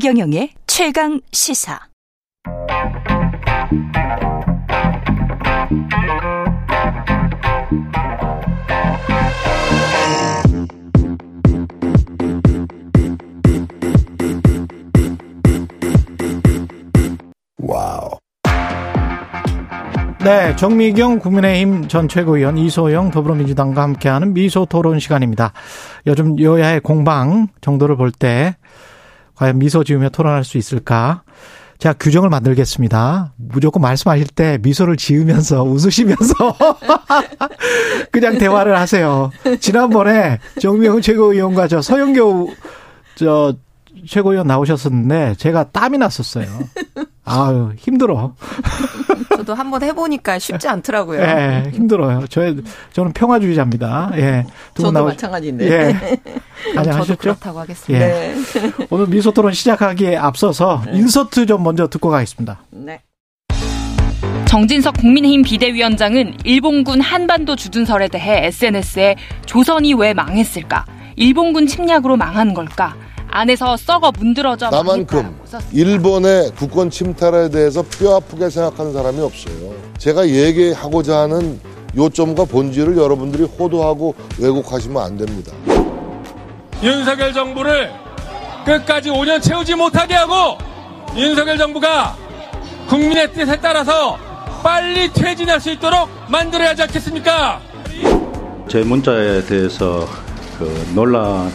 최경영의 최강 시사. 와우. 네, 정미경 국민의힘 전 최고위원, 이소영 더불어민주당과 함께하는 미소토론 시간입니다. 요즘 여야의 공방 정도를 볼 때 과연 미소 지으며 토론할 수 있을까? 제가 규정을 만들겠습니다. 무조건 말씀하실 때 미소를 지으면서 웃으시면서 그냥 대화를 하세요. 지난번에 정명우 최고위원과 저 서영교 저 최고위원 나오셨었는데 제가 땀이 났었어요. 아유, 힘들어. 저도 한번 해보니까 쉽지 않더라고요. 예, 힘들어요. 저는 평화주의자입니다. 예, 저도 마찬가지인데. 예, 저도 그렇다고 하겠습니다. 예. 네. 오늘 미소토론 시작하기에 앞서서 네. 인서트 좀 먼저 듣고 가겠습니다. 네. 정진석 국민의힘 비대위원장은 일본군 한반도 주둔설에 대해 SNS에 조선이 왜 망했을까? 일본군 침략으로 망한 걸까? 안에서 썩어 문드러져 나만큼 일본의 국권 침탈에 대해서 뼈아프게 생각하는 사람이 없어요. 제가 얘기하고자 하는 요점과 본질을 여러분들이 호도하고 왜곡하시면 안 됩니다. 윤석열 정부를 끝까지 5년 채우지 못하게 하고 윤석열 정부가 국민의 뜻에 따라서 빨리 퇴진할 수 있도록 만들어야 하지 않겠습니까? 제 문자에 대해서 논란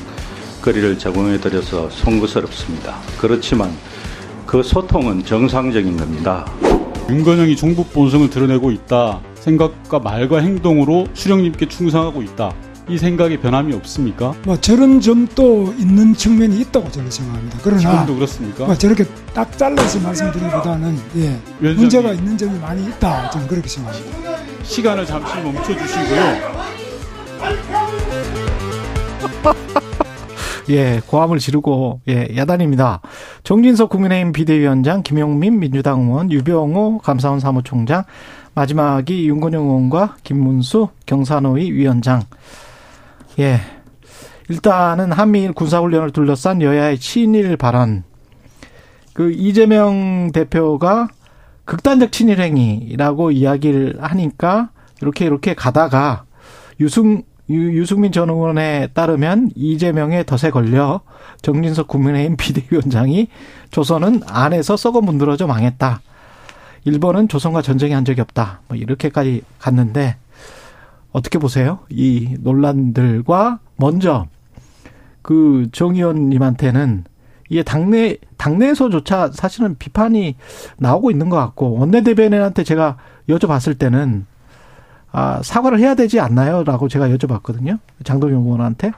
거리를 제공해드려서 송구스럽습니다. 그렇지만 그 소통은 정상적인 겁니다. 윤건영이 종북 본성을 드러내고 있다. 생각과 말과 행동으로 수령님께 충성하고 있다. 이 생각에 변함이 없습니까? 뭐 저런 점도 있는 측면이 있다고 저는 생각합니다. 그러나 지금도 그렇습니까? 뭐 저렇게 딱 잘라서 말씀드리기보다는 예, 문제가 있는 점이 많이 있다. 저는 그렇게 생각합니다. 시간을 잠시 멈춰주시고요. 예, 고함을 지르고, 예, 야단입니다. 정진석 국민의힘 비대위원장, 김용민 민주당 의원, 유병호 감사원 사무총장, 마지막이 윤건영 의원과 김문수 경사노위 위원장. 예, 일단은 한미일 군사훈련을 둘러싼 여야의 친일 발언. 그 이재명 대표가 극단적 친일행위라고 이야기를 하니까 이렇게 가다가 유승민 전 의원에 따르면 이재명의 덫에 걸려 정진석 국민의힘 비대위원장이 조선은 안에서 썩어 문드러져 망했다. 일본은 조선과 전쟁이 한 적이 없다. 뭐 이렇게까지 갔는데 어떻게 보세요? 이 논란들과 먼저 그 정 의원님한테는 이게 당내에서조차 사실은 비판이 나오고 있는 것 같고 원내대변인한테 제가 여쭤봤을 때는 사과를 해야 되지 않나요? 라고 제가 여쭤봤거든요. 장동영 의원한테.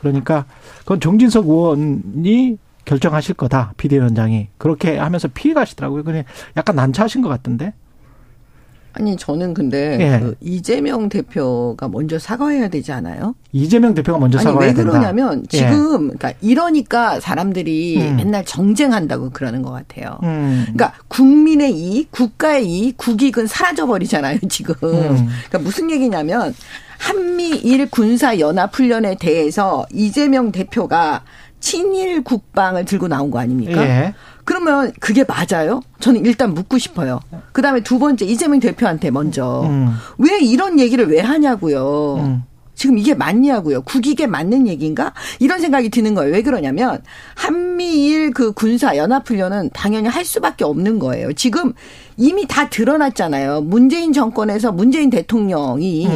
그러니까 그건 정진석 의원이 결정하실 거다. 비대위원장이. 그렇게 하면서 피해가시더라고요. 그냥 약간 난처하신 것 같던데. 아니 저는 근데 예. 그 이재명 대표가 먼저 사과해야 되지 않아요? 이재명 대표가 먼저 사과해야 된다. 아니 왜 그러냐면 지금 그러니까 이러니까 사람들이 맨날 정쟁한다고 그러는 것 같아요. 그러니까 국민의 이익, 국가의 이익, 국익은 사라져버리잖아요 지금. 그러니까 무슨 얘기냐면 한미일 군사연합훈련에 대해서 이재명 대표가 친일 국방을 들고 나온 거 아닙니까? 예. 그러면 그게 맞아요? 저는 일단 묻고 싶어요. 그다음에 두 번째 이재명 대표한테 먼저. 왜 이런 얘기를 왜 하냐고요. 지금 이게 맞냐고요. 국익에 맞는 얘기인가? 이런 생각이 드는 거예요. 왜 그러냐면 한미일 그 군사연합훈련은 당연히 할 수밖에 없는 거예요. 지금 이미 다 드러났잖아요. 문재인 정권에서 문재인 대통령이.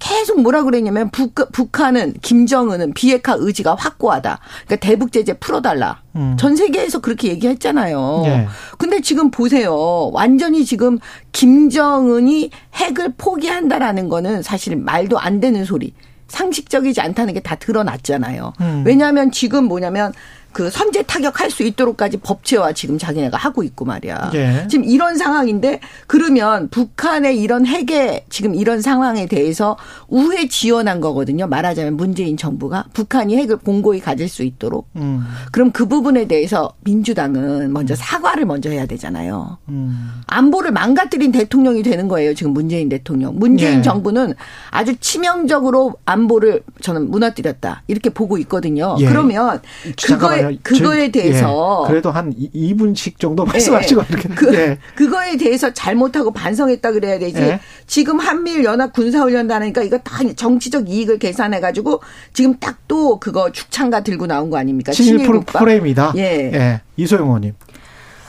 계속 뭐라 그랬냐면 북한은 김정은은 비핵화 의지가 확고하다. 그러니까 대북 제재 풀어달라. 전 세계에서 그렇게 얘기했잖아요. 네. 근데 지금 보세요. 완전히 지금 김정은이 핵을 포기한다라는 거는 사실 말도 안 되는 소리. 상식적이지 않다는 게 다 드러났잖아요. 왜냐하면 지금 뭐냐면 그 선제 타격할 수 있도록까지 법제화 지금 자기네가 하고 있고 말이야. 예. 지금 이런 상황인데 그러면 북한의 이런 핵에 지금 이런 상황에 대해서 우회 지원한 거거든요. 말하자면 문재인 정부가 북한이 핵을 공고히 가질 수 있도록. 그럼 그 부분에 대해서 민주당은 먼저 사과를 먼저 해야 되잖아요. 안보를 망가뜨린 대통령이 되는 거예요. 지금 문재인 대통령. 문재인 예. 정부는 아주 치명적으로 안보를 저는 무너뜨렸다. 이렇게 보고 있거든요. 예. 그러면 그거에 그거에 대해서 예, 그래도 한 2분씩 정도 말씀하시고 예, 이렇게 그거에 대해서 잘못하고 반성했다 그래야 되지. 예. 지금 한미일 연합 군사훈련단 하니까 이거 다 정치적 이익을 계산해 가지고 지금 딱 또 그거 죽창가 들고 나온 거 아닙니까? 친일 프레임이다. 예. 예. 이소영 의원님.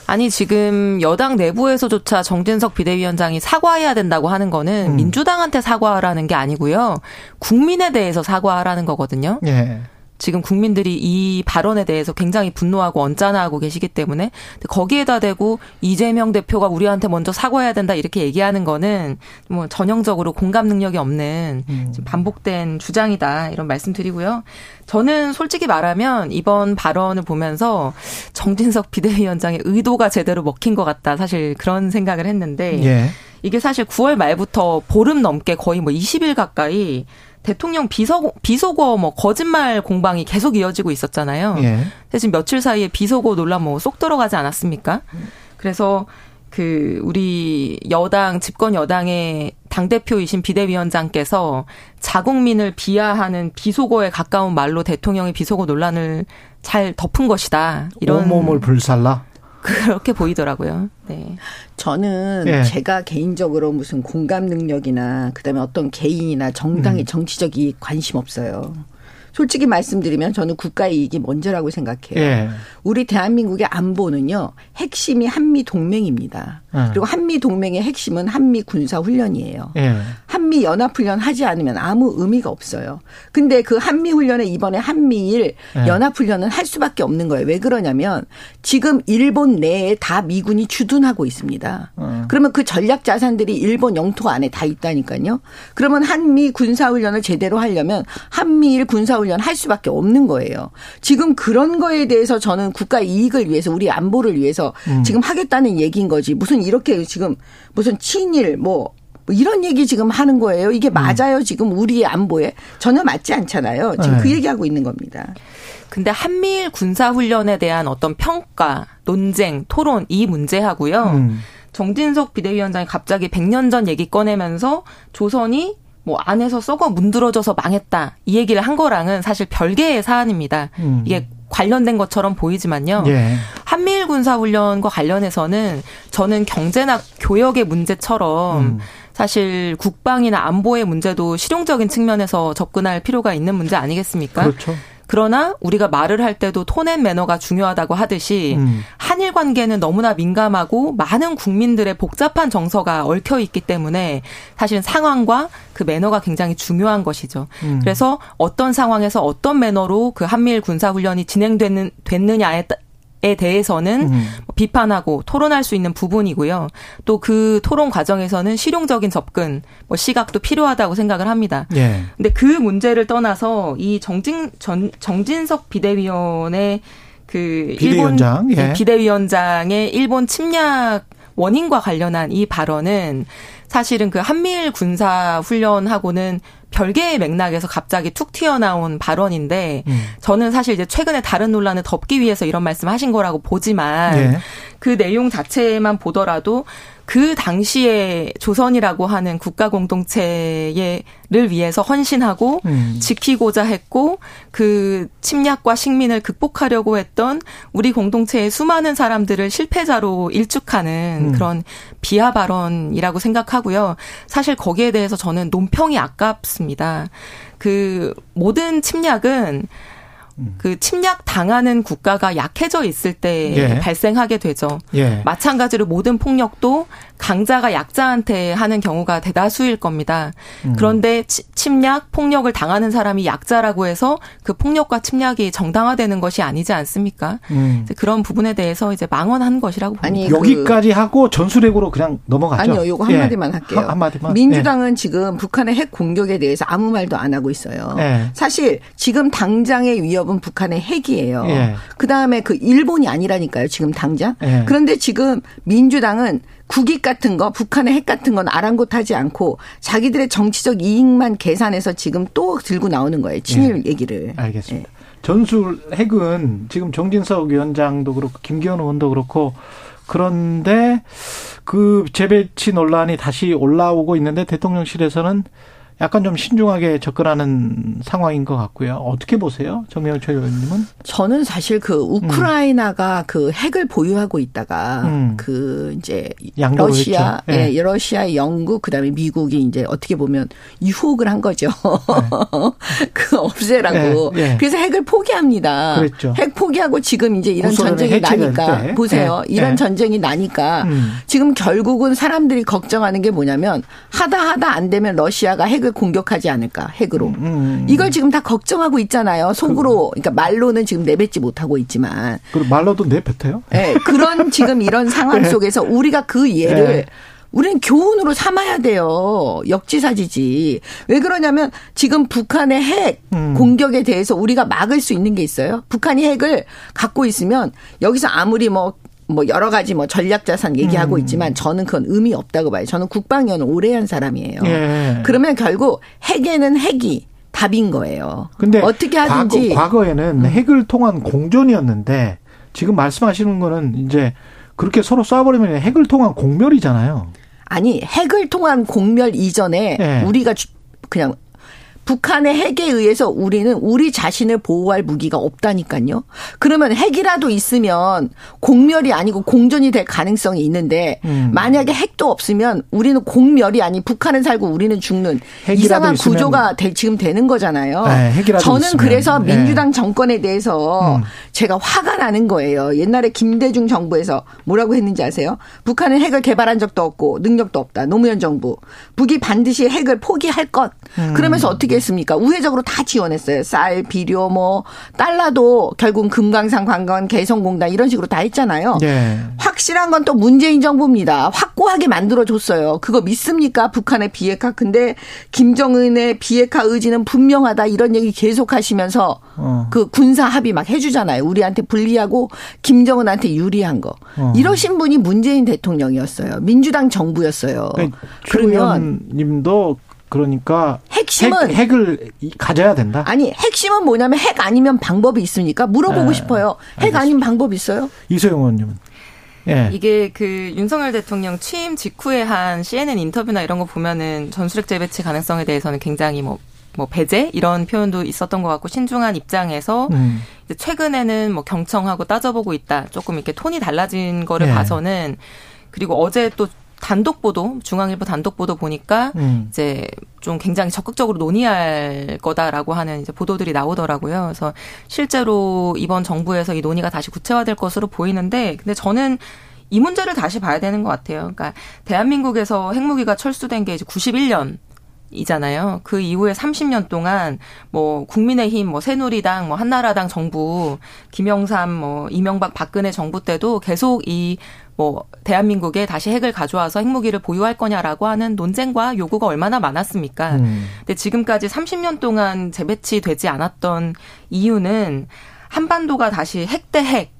아니 지금 여당 내부에서조차 정진석 비대위원장이 사과해야 된다고 하는 거는 민주당한테 사과하라는 게 아니고요. 국민에 대해서 사과하라는 거거든요. 예. 지금 국민들이 이 발언에 대해서 굉장히 분노하고 언짢아하고 계시기 때문에 거기에다 대고 이재명 대표가 우리한테 먼저 사과해야 된다 이렇게 얘기하는 거는 뭐 전형적으로 공감 능력이 없는 반복된 주장이다 이런 말씀드리고요. 저는 솔직히 말하면 이번 발언을 보면서 정진석 비대위원장의 의도가 제대로 먹힌 것 같다 사실 그런 생각을 했는데 예. 이게 사실 9월 말부터 보름 넘게 거의 뭐 20일 가까이 대통령 비속어 뭐 거짓말 공방이 계속 이어지고 있었잖아요. 예. 지금 며칠 사이에 비속어 논란 뭐 쏙 들어가지 않았습니까? 그래서 그 우리 여당 집권 여당의 당대표이신 비대위원장께서 자국민을 비하하는 비속어에 가까운 말로 대통령의 비속어 논란을 잘 덮은 것이다. 이런 온몸을 불살라. 그렇게 보이더라고요. 네. 저는 예. 제가 개인적으로 무슨 공감 능력이나 그다음에 어떤 개인이나 정당의 정치적 이익 관심 없어요. 솔직히 말씀드리면 저는 국가의 이익이 먼저라고 생각해요. 예. 우리 대한민국의 안보는요. 핵심이 한미동맹입니다. 그리고 한미동맹의 핵심은 한미군사훈련이에요. 예. 한미연합훈련 하지 않으면 아무 의미가 없어요. 근데 그 한미훈련에 이번에 한미일 예. 연합훈련은 할 수밖에 없는 거예요. 왜 그러냐면 지금 일본 내에 다 미군이 주둔하고 있습니다. 그러면 그 전략자산들이 일본 영토 안에 다 있다니까요. 그러면 한미군사훈련을 제대로 하려면 한미일 군사훈련 할 수밖에 없는 거예요. 지금 그런 거에 대해서 저는 국가 이익을 위해서 우리 안보를 위해서 지금 하겠다는 얘기인 거지. 무슨 이렇게 지금 무슨 친일 뭐 이런 얘기 지금 하는 거예요. 이게 맞아요. 지금 우리의 안보에 전혀 맞지 않잖아요. 지금 네. 그 얘기하고 있는 겁니다. 근데 한미일 군사훈련에 대한 어떤 평가, 논쟁, 토론 이 문제하고요. 정진석 비대위원장이 갑자기 100년 전 얘기 꺼내면서 조선이 뭐 안에서 썩어 문드러져서 망했다 이 얘기를 한 거랑은 사실 별개의 사안입니다. 이게 관련된 것처럼 보이지만요. 예. 한미일 군사훈련과 관련해서는 저는 경제나 교역의 문제처럼 사실 국방이나 안보의 문제도 실용적인 측면에서 접근할 필요가 있는 문제 아니겠습니까? 그렇죠. 그러나 우리가 말을 할 때도 톤 앤 매너가 중요하다고 하듯이 한일 관계는 너무나 민감하고 많은 국민들의 복잡한 정서가 얽혀 있기 때문에 사실은 상황과 그 매너가 굉장히 중요한 것이죠. 그래서 어떤 상황에서 어떤 매너로 그 한미일 군사훈련이 진행됐느냐에 대해서는 비판하고 토론할 수 있는 부분이고요. 또 그 토론 과정에서는 실용적인 접근, 뭐 시각도 필요하다고 생각을 합니다. 그런데 예. 그 문제를 떠나서 이 정진석 비대위원의 그 비대위원장, 일본 예. 비대위원장의 일본 침략 원인과 관련한 이 발언은 사실은 그 한미일 군사 훈련하고는 별개의 맥락에서 갑자기 툭 튀어나온 발언인데 저는 사실 이제 최근에 다른 논란을 덮기 위해서 이런 말씀하신 거라고 보지만 예. 그 내용 자체만 보더라도 그 당시에 조선이라고 하는 국가 공동체를 위해서 헌신하고 지키고자 했고 그 침략과 식민을 극복하려고 했던 우리 공동체의 수많은 사람들을 실패자로 일축하는 그런 비하 발언이라고 생각하고요. 사실 거기에 대해서 저는 논평이 아깝습니다. 그 모든 침략은 그 침략 당하는 국가가 약해져 있을 때 예. 발생하게 되죠. 예. 마찬가지로 모든 폭력도 강자가 약자한테 하는 경우가 대다수일 겁니다. 그런데 침략, 폭력을 당하는 사람이 약자라고 해서 그 폭력과 침략이 정당화되는 것이 아니지 않습니까? 그런 부분에 대해서 이제 망언한 것이라고 봅니다. 아니, 여기까지 하고 전술핵으로 그냥 넘어가죠. 아니요. 이거 한마디만 예. 할게요. 한마디만. 민주당은 예. 지금 북한의 핵 공격에 대해서 아무 말도 안 하고 있어요. 예. 사실 지금 당장의 위협은 북한의 핵이에요. 예. 그다음에 그 일본이 아니라니까요. 지금 당장. 예. 그런데 지금 민주당은 국익 같은 거 북한의 핵 같은 건 아랑곳하지 않고 자기들의 정치적 이익만 계산해서 지금 또 들고 나오는 거예요. 친일 예. 얘기를. 알겠습니다. 예. 전술 핵은 지금 정진석 위원장도 그렇고 김기현 의원도 그렇고 그런데 그 재배치 논란이 다시 올라오고 있는데 대통령실에서는 약간 좀 신중하게 접근하는 상황인 것 같고요. 어떻게 보세요? 정명철 의원님은? 저는 사실 그 우크라이나가 그 핵을 보유하고 있다가 그 이제 러시아, 네. 예, 러시아, 영국, 그다음에 미국이 이제 어떻게 보면 유혹을 한 거죠. 네. 그 없애라고. 네. 네. 그래서 핵을 포기합니다. 그랬죠. 핵 포기하고 지금 이제 이런 전쟁이 나니까 때. 보세요. 네. 이런 네. 전쟁이 나니까 지금 결국은 사람들이 걱정하는 게 뭐냐면 하다 안 되면 러시아가 핵을 공격하지 않을까 핵으로 이걸 지금 다 걱정하고 있잖아요. 속으로 그러니까 말로는 지금 내뱉지 못하고 있지만 그리고 말로도 내뱉어요? 네, 그런 지금 이런 상황 네. 속에서 우리가 그 예를 네. 우리는 교훈으로 삼아야 돼요. 역지사지지. 왜 그러냐면 지금 북한의 핵 공격에 대해서 우리가 막을 수 있는 게 있어요. 북한이 핵을 갖고 있으면 여기서 아무리 뭐 여러 가지 뭐 전략자산 얘기하고 있지만 저는 그건 의미 없다고 봐요. 저는 국방위원을 오래 한 사람이에요. 예. 그러면 결국 핵에는 핵이 답인 거예요. 근데 어떻게 하든지 과거에는 핵을 통한 공존이었는데 지금 말씀하시는 거는 이제 그렇게 서로 쏴버리면 핵을 통한 공멸이잖아요. 아니 핵을 통한 공멸 이전에 예. 우리가 그냥 북한의 핵에 의해서 우리는 우리 자신을 보호할 무기가 없다니까요. 그러면 핵이라도 있으면 공멸이 아니고 공존이 될 가능성이 있는데 만약에 핵도 없으면 우리는 공멸이 아닌 북한은 살고 우리는 죽는 이상한 구조가 지금 되는 거잖아요. 네, 저는 있으면. 그래서 민주당 네. 정권에 대해서 제가 화가 나는 거예요. 옛날에 김대중 정부에서 뭐라고 했는지 아세요? 북한은 핵을 개발한 적도 없고 능력도 없다. 노무현 정부. 북이 반드시 핵을 포기할 것. 그러면서 어떻게 했습니까? 우회적으로 다 지원했어요. 쌀, 비료, 뭐 달러도 결국 금강산 관광, 개성공단 이런 식으로 다 했잖아요. 네. 확실한 건 또 문재인 정부입니다. 확고하게 만들어줬어요. 그거 믿습니까? 북한의 비핵화. 근데 김정은의 비핵화 의지는 분명하다 이런 얘기 계속 하시면서 그 군사 합의 막 해주잖아요. 우리한테 불리하고 김정은한테 유리한 거. 이러신 분이 문재인 대통령이었어요. 민주당 정부였어요. 네, 그러면 님도. 그러니까 핵심은 핵을 가져야 된다. 아니 핵심은 뭐냐면 핵 아니면 방법이 있습니까? 물어보고 네, 싶어요. 핵 알겠습니다. 아니면 방법이 있어요? 이소영 의원님은. 예. 이게 그 윤석열 대통령 취임 직후에 한 CNN 인터뷰나 이런 거 보면은 전술핵 재배치 가능성에 대해서는 굉장히 뭐 배제 이런 표현도 있었던 것 같고 신중한 입장에서 이제 최근에는 뭐 경청하고 따져보고 있다. 조금 이렇게 톤이 달라진 거를 예. 봐서는 그리고 어제 또. 단독 보도, 중앙일보 단독 보도 보니까 이제 좀 굉장히 적극적으로 논의할 거다라고 하는 이제 보도들이 나오더라고요. 그래서 실제로 이번 정부에서 이 논의가 다시 구체화될 것으로 보이는데, 근데 저는 이 문제를 다시 봐야 되는 것 같아요. 그러니까 대한민국에서 핵무기가 철수된 게 이제 91년. 이잖아요. 그 이후에 30년 동안 뭐 국민의힘, 뭐 새누리당, 뭐 한나라당 정부, 김영삼, 뭐 이명박, 박근혜 정부 때도 계속 이 뭐 대한민국에 다시 핵을 가져와서 핵무기를 보유할 거냐라고 하는 논쟁과 요구가 얼마나 많았습니까? 근데 지금까지 30년 동안 재배치되지 않았던 이유는 한반도가 다시 핵 대 핵,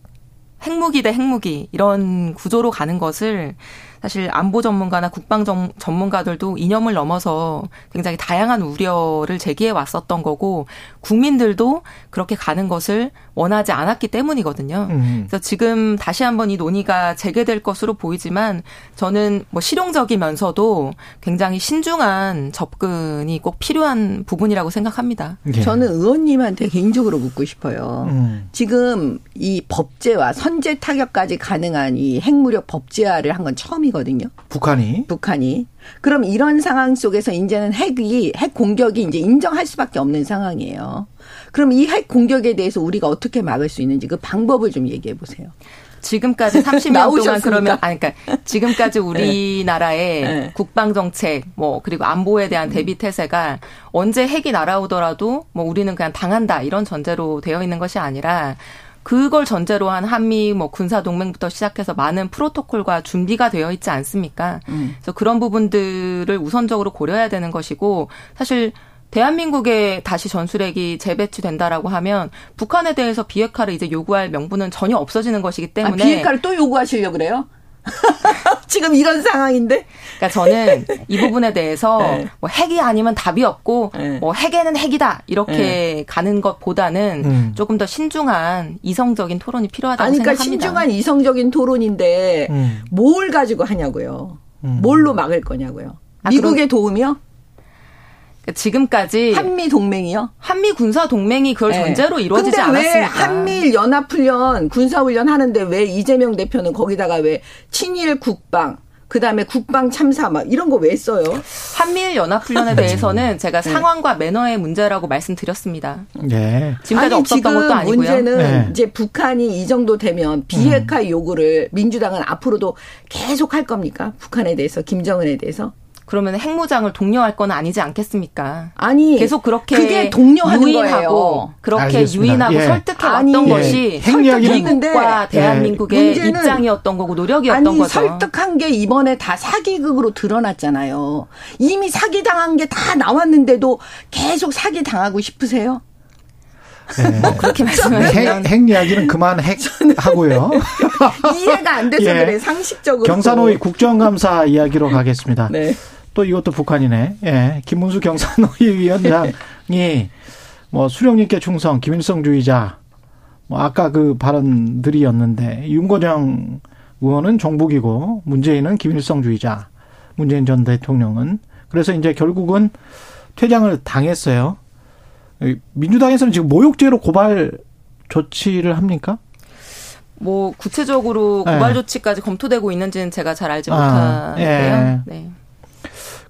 핵무기 대 핵무기 이런 구조로 가는 것을. 사실 안보 전문가나 국방 전문가들도 이념을 넘어서 굉장히 다양한 우려를 제기해 왔었던 거고 국민들도 그렇게 가는 것을 원하지 않았기 때문이거든요. 그래서 지금 다시 한번 이 논의가 재개될 것으로 보이지만 저는 뭐 실용적이면서도 굉장히 신중한 접근이 꼭 필요한 부분이라고 생각합니다. 예. 저는 의원님한테 개인적으로 묻고 싶어요. 지금 이 법제와 선제 타격까지 가능한 이 핵무력 법제화를 한 건 처음이에요. 거든요. 북한이. 그럼 이런 상황 속에서 이제는 핵 공격이 이제 인정할 수밖에 없는 상황이에요. 그럼 이 핵 공격에 대해서 우리가 어떻게 막을 수 있는지 그 방법을 좀 얘기해 보세요. 지금까지 30년 동안 그러면 그러니까 지금까지 우리나라의 네. 국방 정책 뭐 그리고 안보에 대한 대비 태세가 언제 핵이 날아오더라도 뭐 우리는 그냥 당한다 이런 전제로 되어 있는 것이 아니라 그걸 전제로 한 한미 뭐 군사 동맹부터 시작해서 많은 프로토콜과 준비가 되어 있지 않습니까? 그래서 그런 부분들을 우선적으로 고려해야 되는 것이고 사실 대한민국에 다시 전술핵이 재배치된다라고 하면 북한에 대해서 비핵화를 이제 요구할 명분은 전혀 없어지는 것이기 때문에 비핵화를 또 요구하시려고 그래요? 지금 이런 상황인데. 그러니까 저는 이 부분에 대해서 네. 뭐 핵이 아니면 답이 없고 네. 뭐 핵에는 핵이다 이렇게 네. 가는 것보다는 조금 더 신중한 이성적인 토론이 필요하다고 아니, 그러니까 생각합니다. 신중한 이성적인 토론인데 뭘 가지고 하냐고요. 뭘로 막을 거냐고요. 미국의 도움이요? 지금까지 한미 동맹이요? 한미 군사 동맹이 그걸 전제로 이루어지지 않았습니까? 근데 왜 한미일 연합훈련, 군사훈련 하는데 왜 이재명 대표는 거기다가 왜 친일 국방, 그다음에 국방 참사 막 이런 거 왜 써요? 한미일 연합훈련에 대해서는 제가 상황과 매너의 문제라고 말씀드렸습니다. 네. 지금까지 없었던 것도 아니고요. 문제는 이제 북한이 이 정도 되면 비핵화 요구를 민주당은 앞으로도 계속 할 겁니까? 북한에 대해서, 김정은에 대해서? 그러면 핵무장을 독려할 건 아니지 않겠습니까? 아니, 계속 그렇게 그게 독려하는 거예요. 그렇게 알겠습니다. 유인하고 설득해왔던 것이 미국과 대한민국의 입장이었던 거고 노력이었던 거죠. 설득한 게 이번에 다 사기극으로 드러났잖아요. 이미 사기당한 게 다 나왔는데도 계속 사기당하고 싶으세요? 뭐 그렇게 말씀하시면 핵 이야기는 그만 하고요. 이해가 안 돼서 그래, 상식적으로. 경사노위 국정감사 이야기로 가겠습니다. 네. 또 이것도 북한이네. 예. 김문수 경사노위 위원장이 뭐 수령님께 충성, 김일성주의자, 뭐 아까 그 발언들이었는데, 윤건영 의원은 종북이고, 문재인은 김일성주의자, 문재인 전 대통령은. 그래서 이제 결국은 퇴장을 당했어요. 민주당에서는 지금 모욕죄로 고발 조치를 합니까? 뭐 구체적으로 고발 조치까지 검토되고 있는지는 제가 잘 알지 못하는데요. 네.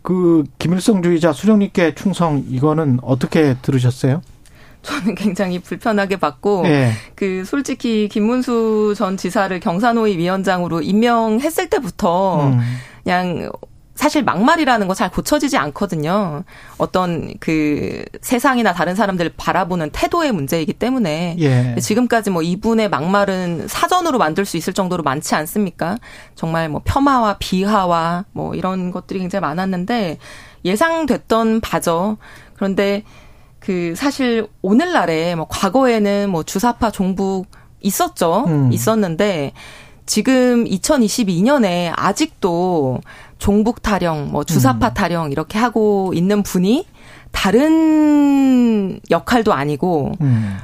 그 김일성주의자 수령님께 충성 이거는 어떻게 들으셨어요? 저는 굉장히 불편하게 봤고 그 솔직히 김문수 전 지사를 경사노위 위원장으로 임명했을 때부터 그냥 사실 막말이라는 거 잘 고쳐지지 않거든요. 어떤 그 세상이나 다른 사람들을 바라보는 태도의 문제이기 때문에 지금까지 뭐 이분의 막말은 사전으로 만들 수 있을 정도로 많지 않습니까? 정말 뭐 폄하와 비하와 뭐 이런 것들이 굉장히 많았는데 예상됐던 바죠. 그런데 그 사실 오늘날에 뭐 과거에는 뭐 주사파 종북 있었죠. 있었는데 지금 2022년에 아직도 종북 타령, 뭐 주사파 타령 이렇게 하고 있는 분이 다른 역할도 아니고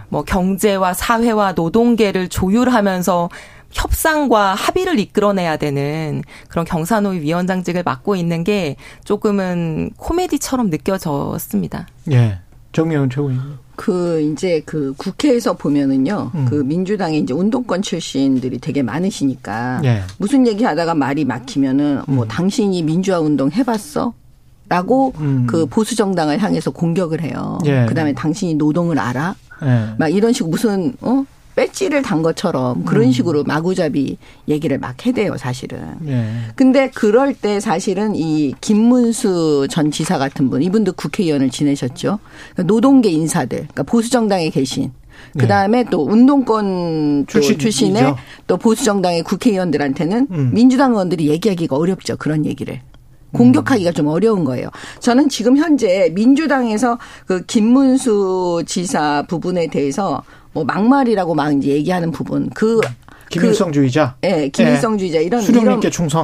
뭐 경제와 사회와 노동계를 조율하면서 협상과 합의를 이끌어내야 되는 그런 경사노위 위원장직을 맡고 있는 게 조금은 코미디처럼 느껴졌습니다. 예, 정미경 최고입니다. 그 이제 그 국회에서 보면은요, 그 민주당의 이제 운동권 출신들이 되게 많으시니까 무슨 얘기하다가 말이 막히면은 뭐 당신이 민주화 운동 해봤어? 라고 그 보수 정당을 향해서 공격을 해요. 그다음에 당신이 노동을 알아? 막 이런 식으로 무슨 배지를 단 것처럼 그런 식으로 마구잡이 얘기를 막 해대요, 사실은. 근데 그럴 때 사실은 이 김문수 전 지사 같은 분, 이분도 국회의원을 지내셨죠. 그러니까 노동계 인사들, 그러니까 보수정당에 계신, 그 다음에 또 운동권 출신의 또 보수정당의 국회의원들한테는 민주당 의원들이 얘기하기가 어렵죠, 그런 얘기를. 공격하기가 좀 어려운 거예요. 저는 지금 현재 민주당에서 그 김문수 지사 부분에 대해서 뭐 막말이라고 막 이제 얘기하는 부분, 김일성주의자, 김일성주의자 이런 수령님께 충성,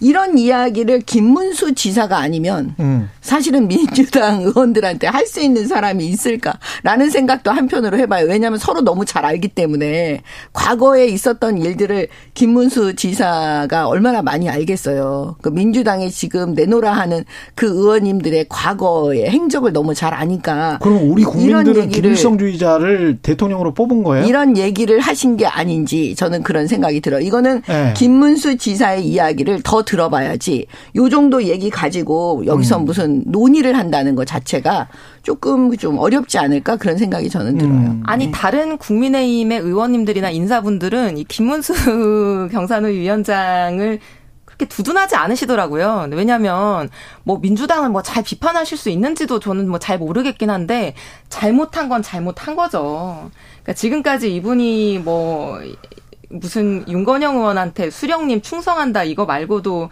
이런 이야기를 김문수 지사가 아니면 사실은 민주당 의원들한테 할 수 있는 사람이 있을까라는 생각도 한편으로 해봐요. 왜냐하면 서로 너무 잘 알기 때문에 과거에 있었던 일들을 김문수 지사가 얼마나 많이 알겠어요. 그 민주당이 지금 내놓으라 하는 그 의원님들의 과거의 행적을 너무 잘 아니까. 그럼 우리 국민들은 김일성주의자를 대통령으로 뽑은 거예요? 이런 얘기를 하신 게 아닌지. 저는 그런 생각이 들어요. 이거는 김문수 지사의 이야기를 더 들어봐야지 요 정도 얘기 가지고 여기서 무슨 논의를 한다는 것 자체가 조금 좀 어렵지 않을까 그런 생각이 저는 들어요. 아니 다른 국민의힘의 의원님들이나 인사분들은 이 김문수 경사노위 위원장을 그렇게 두둔하지 않으시더라고요. 왜냐하면 뭐 민주당을 뭐 잘 비판하실 수 있는지도 저는 뭐 잘 모르겠긴 한데 잘못한 건 잘못한 거죠. 그러니까 지금까지 이분이 뭐 무슨 윤건영 의원한테 수령님 충성한다 이거 말고도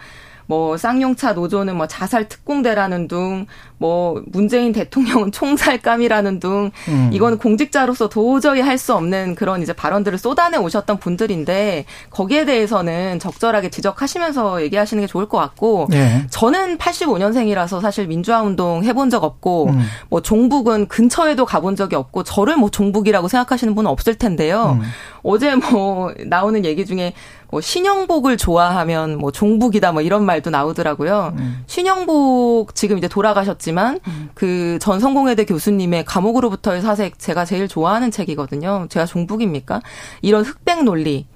뭐 쌍용차 노조는 뭐 자살 특공대라는 둥, 뭐 문재인 대통령은 총살감이라는 둥, 이건 공직자로서 도저히 할 수 없는 그런 이제 발언들을 쏟아내 오셨던 분들인데 거기에 대해서는 적절하게 지적하시면서 얘기하시는 게 좋을 것 같고 저는 85년생이라서 사실 민주화 운동 해본 적 없고 뭐 종북은 근처에도 가본 적이 없고 저를 뭐 종북이라고 생각하시는 분은 없을 텐데요. 어제 뭐 나오는 얘기 중에 뭐 신영복을 좋아하면 뭐 종북이다 뭐 이런 말도 나오더라고요. 신영복 지금 이제 돌아가셨지만 그 전 성공회대 교수님의 감옥으로부터의 사색 제가 제일 좋아하는 책이거든요. 제가 종북입니까? 이런 흑백 논리.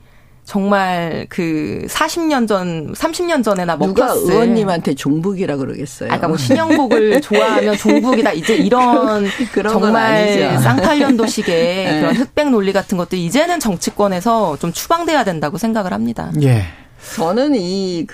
정말 그 40년 전, 30년 전에나 먹혔을. 누가 의원님한테 종북이라 그러겠어요. 그러니까 뭐 신영복을 좋아하면 종북이다. 이제 이런 그런 정말 쌍팔년도식의 네. 그런 흑백 논리 같은 것도 이제는 정치권에서 좀 추방돼야 된다고 생각을 합니다. 예. 저는 이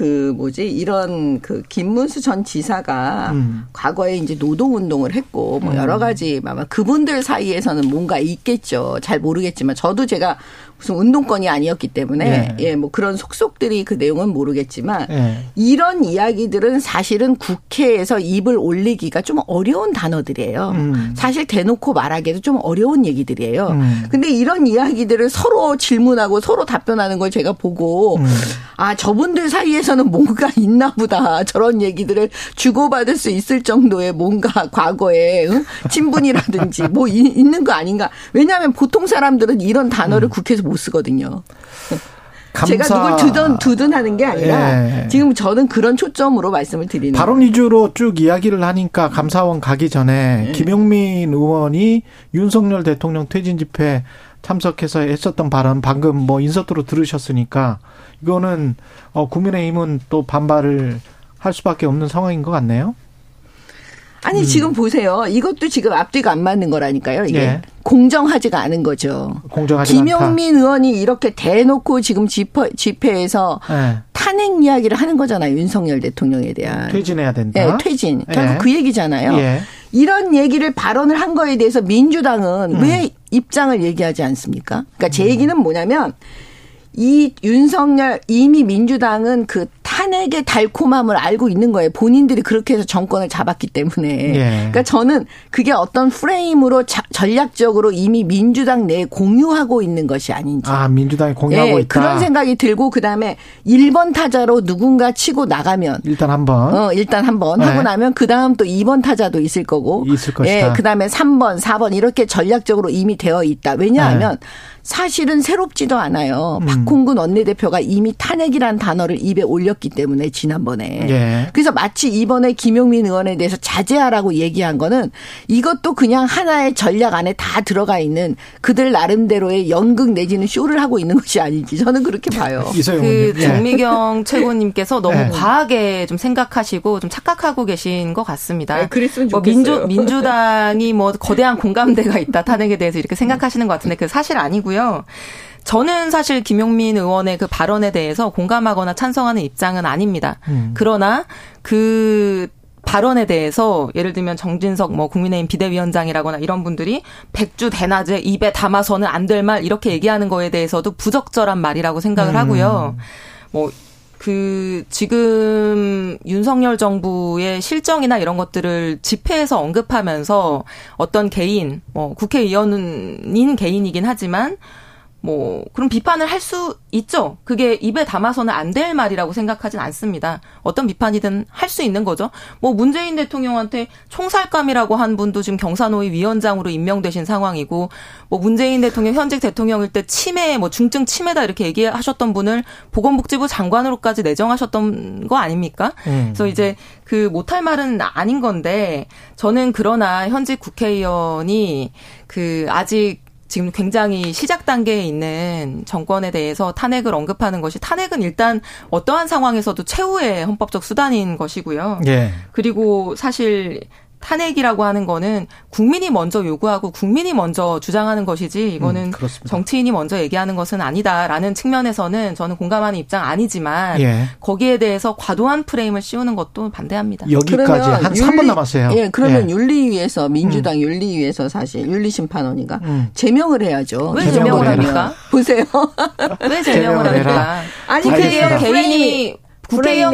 이런 그 김문수 전 지사가 과거에 이제 노동운동을 했고 뭐 여러 가지 아마 그분들 사이에서는 뭔가 있겠죠. 잘 모르겠지만 저도 제가 무슨 운동권이 아니었기 때문에 예, 뭐 그런 속속들이 그 내용은 모르겠지만 예. 이런 이야기들은 사실은 국회에서 입을 올리기가 좀 어려운 단어들이에요. 사실 대놓고 말하기도 좀 어려운 얘기들이에요. 근데 이런 이야기들을 서로 질문하고 서로 답변하는 걸 제가 보고 아 저분들 사이에서는 뭔가 있나 보다. 저런 얘기들을 주고받을 수 있을 정도의 뭔가 과거에 친분이라든지 뭐 있는 거 아닌가. 왜냐하면 보통 사람들은 이런 단어를 국회에서 못 쓰거든요. 제가 누굴 두둔 하는 게 아니라 예. 지금 저는 그런 초점으로 말씀을 드리는 발언 위주로 쭉 이야기를 하니까 감사원 가기 전에 김용민 의원이 윤석열 대통령 퇴진 집회 참석해서 했었던 발언 방금 뭐 인서트로 들으셨으니까 이거는 국민의힘은 또 반발을 할 수밖에 없는 상황인 것 같네요. 아니 지금 보세요. 이것도 지금 앞뒤가 안 맞는 거라니까요. 이게 예. 공정하지가 않은 거죠. 공정하지가 않다. 김용민 의원이 이렇게 대놓고 지금 집회에서 예. 탄핵 이야기를 하는 거잖아요. 윤석열 대통령에 대한. 퇴진해야 된다. 네, 퇴진. 예. 결국 그 얘기잖아요. 예. 이런 얘기를 발언을 한 거에 대해서 민주당은 왜 입장을 얘기하지 않습니까? 그러니까 제 얘기는 뭐냐면 이 윤석열 이미 민주당은 그 탄핵의 달콤함을 알고 있는 거예요. 본인들이 그렇게 해서 정권을 잡았기 때문에. 예. 그러니까 저는 그게 어떤 프레임으로 전략적으로 이미 민주당 내에 공유하고 있는 것이 아닌지. 아, 민주당이 공유하고 예, 있다. 그런 생각이 들고 그다음에 1번 타자로 누군가 치고 나가면. 일단 한 번. 일단 한 번 하고 나면 그다음 또 2번 타자도 있을 거고. 있을 것이다. 예, 그다음에 3번, 4번 이렇게 전략적으로 이미 되어 있다. 왜냐하면. 사실은 새롭지도 않아요. 박홍근 원내대표가 이미 탄핵이라는 단어를 입에 올렸기 때문에 지난번에. 예. 그래서 마치 이번에 김용민 의원에 대해서 자제하라고 얘기한 거는 이것도 그냥 하나의 전략 안에 다 들어가 있는 그들 나름대로의 연극 내지는 쇼를 하고 있는 것이 아닌지 저는 그렇게 봐요. 그 정미경 최고님께서 너무 예. 과하게 좀 생각하시고 좀 착각하고 계신 것 같습니다. 예, 그랬으면 좋겠어요. 뭐 민주당이 뭐 거대한 공감대가 있다 탄핵에 대해서 이렇게 생각하시는 것 같은데 그 사실 아니고요. 저는 사실 김용민 의원의 그 발언에 대해서 공감하거나 찬성하는 입장은 아닙니다. 그러나 그 발언에 대해서 예를 들면 정진석 뭐 국민의힘 비대위원장이라거나 이런 분들이 백주 대낮에 입에 담아서는 안 될 말 이렇게 얘기하는 거에 대해서도 부적절한 말이라고 생각을 하고요. 뭐 그 지금 윤석열 정부의 실정이나 이런 것들을 집회에서 언급하면서 어떤 개인, 뭐 국회의원인 개인이긴 하지만 뭐 그럼 비판을 할 수 있죠. 그게 입에 담아서는 안 될 말이라고 생각하진 않습니다. 어떤 비판이든 할 수 있는 거죠. 뭐 문재인 대통령한테 총살감이라고 한 분도 지금 경사노위 위원장으로 임명되신 상황이고 뭐 문재인 대통령 현직 대통령일 때 치매 뭐 중증 치매다 이렇게 얘기하셨던 분을 보건복지부 장관으로까지 내정하셨던 거 아닙니까? 그래서 이제 그 못할 말은 아닌 건데 저는 그러나 현직 국회의원이 그 아직 지금 굉장히 시작 단계에 있는 정권에 대해서 탄핵을 언급하는 것이 탄핵은 일단 어떠한 상황에서도 최후의 헌법적 수단인 것이고요. 예. 그리고 사실 탄핵이라고 하는 거는 국민이 먼저 요구하고 국민이 먼저 주장하는 것이지 이거는 정치인이 먼저 얘기하는 것은 아니다라는 측면에서는 저는 공감하는 입장 아니지만 예. 거기에 대해서 과도한 프레임을 씌우는 것도 반대합니다. 여기까지 한 3분 남았어요. 예, 그러면 예. 윤리위에서 민주당 윤리위에서 사실 윤리심판원인가 제명을 해야죠. 왜 제명을 합니까? 보세요. 왜 제명을 합니까? 아니 그게 개인이 구태영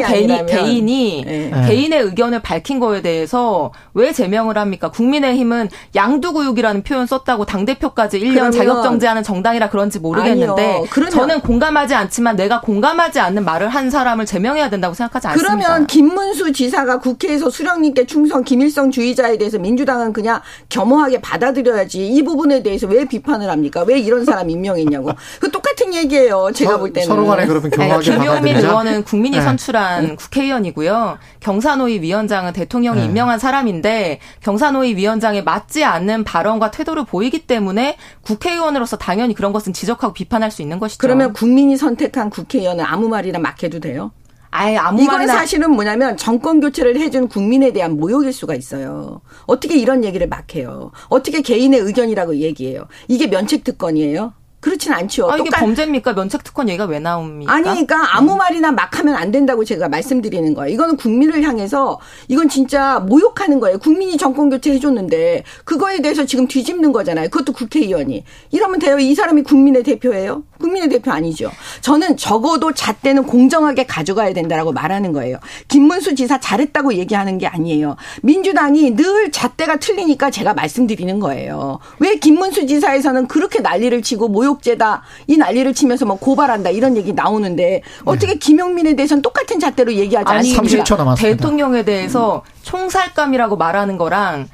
개인이 네. 개인의 의견을 밝힌 거에 대해서 왜 제명을 합니까? 국민의힘은 양두구육이라는 표현 썼다고 당대표까지 1년 자격정지하는 정당이라 그런지 모르겠는데 아니요. 그러면, 저는 공감하지 않지만 내가 공감하지 않는 말을 한 사람을 제명해야 된다고 생각하지 않습니다. 그러면 김문수 지사가 국회에서 수령님께 충성 김일성 주의자에 대해서 민주당은 그냥 겸허하게 받아들여야지 이 부분에 대해서 왜 비판을 합니까? 왜 이런 사람 임명했냐고. 그 똑같은 얘기예요. 제가 볼 때는. 서로 간에 그러면 겸허하게 받아들이자. 김용민 의원은 국민이 선출한 국회의원이고요. 경사노위 위원장은 대통령이 임명한 사람인데 경사노위 위원장에 맞지 않는 발언과 태도를 보이기 때문에 국회의원으로서 당연히 그런 것은 지적하고 비판할 수 있는 것이죠. 그러면 국민이 선택한 국회의원은 아무 말이나 막 해도 돼요? 아예 아무 말이나. 이건 사실은 뭐냐면 정권 교체를 해준 국민에 대한 모욕일 수가 있어요. 어떻게 이런 얘기를 막 해요. 어떻게 개인의 의견이라고 얘기해요. 이게 면책특권이에요? 그렇진 않죠. 아, 이게 범죄입니까? 면책특권 얘기가 왜 나옵니까? 아니, 그러니까 아무 말이나 막 하면 안 된다고 제가 말씀드리는 거예요. 이거는 국민을 향해서 이건 진짜 모욕하는 거예요. 국민이 정권 교체해줬는데 그거에 대해서 지금 뒤집는 거잖아요. 그것도 국회의원이. 이러면 돼요. 이 사람이 국민의 대표예요? 국민의 대표 아니죠. 저는 적어도 잣대는 공정하게 가져가야 된다라고 말하는 거예요. 김문수 지사 잘했다고 얘기하는 게 아니에요. 민주당이 늘 잣대가 틀리니까 제가 말씀드리는 거예요. 왜 김문수 지사에서는 그렇게 난리를 치고 모욕 죄다 이 난리를 치면서 뭐 고발한다 이런 얘기 나오는데 어떻게 김용민에 대해서는 똑같은 잣대로 얘기하지 않습니까? 30초 남았습니다. 대통령에 대해서 총살감이라고 말하는 거랑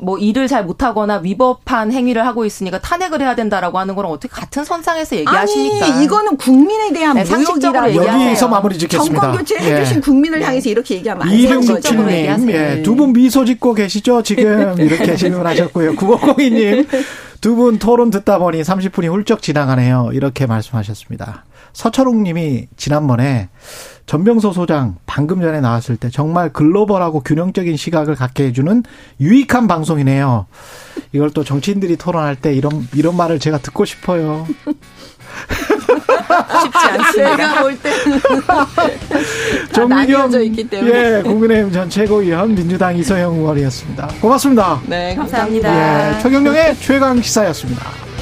뭐 일을 잘 못하거나 위법한 행위를 하고 있으니까 탄핵을 해야 된다라고 하는 거랑 어떻게 같은 선상에서 얘기하십니까? 아니 이거는 국민에 대한 모욕이라고 얘기하세요. 여기에서 마무리 짓겠습니다. 정권 교체해 주신 국민을 향해서 이렇게 얘기하면 안 돼요. 상식적으로 얘기하세요. 두 분 미소 짓고 계시죠? 지금 이렇게 질문하셨고요. 9502님. 두 분 토론 듣다 보니 30분이 훌쩍 지나가네요. 이렇게 말씀하셨습니다. 서철웅 님이 지난번에 전병서 소장 방금 전에 나왔을 때 정말 글로벌하고 균형적인 시각을 갖게 해주는 유익한 방송이네요. 이걸 또 정치인들이 토론할 때 이런 말을 제가 듣고 싶어요. 쉽지 않습니다. 제가 볼 때는 다 나뉘어져 있기 때문에. 예, 국민의힘 전 최고위원 민주당 이소영 의원이었습니다. 고맙습니다. 네, 감사합니다. 예, 최경영의 최강시사였습니다.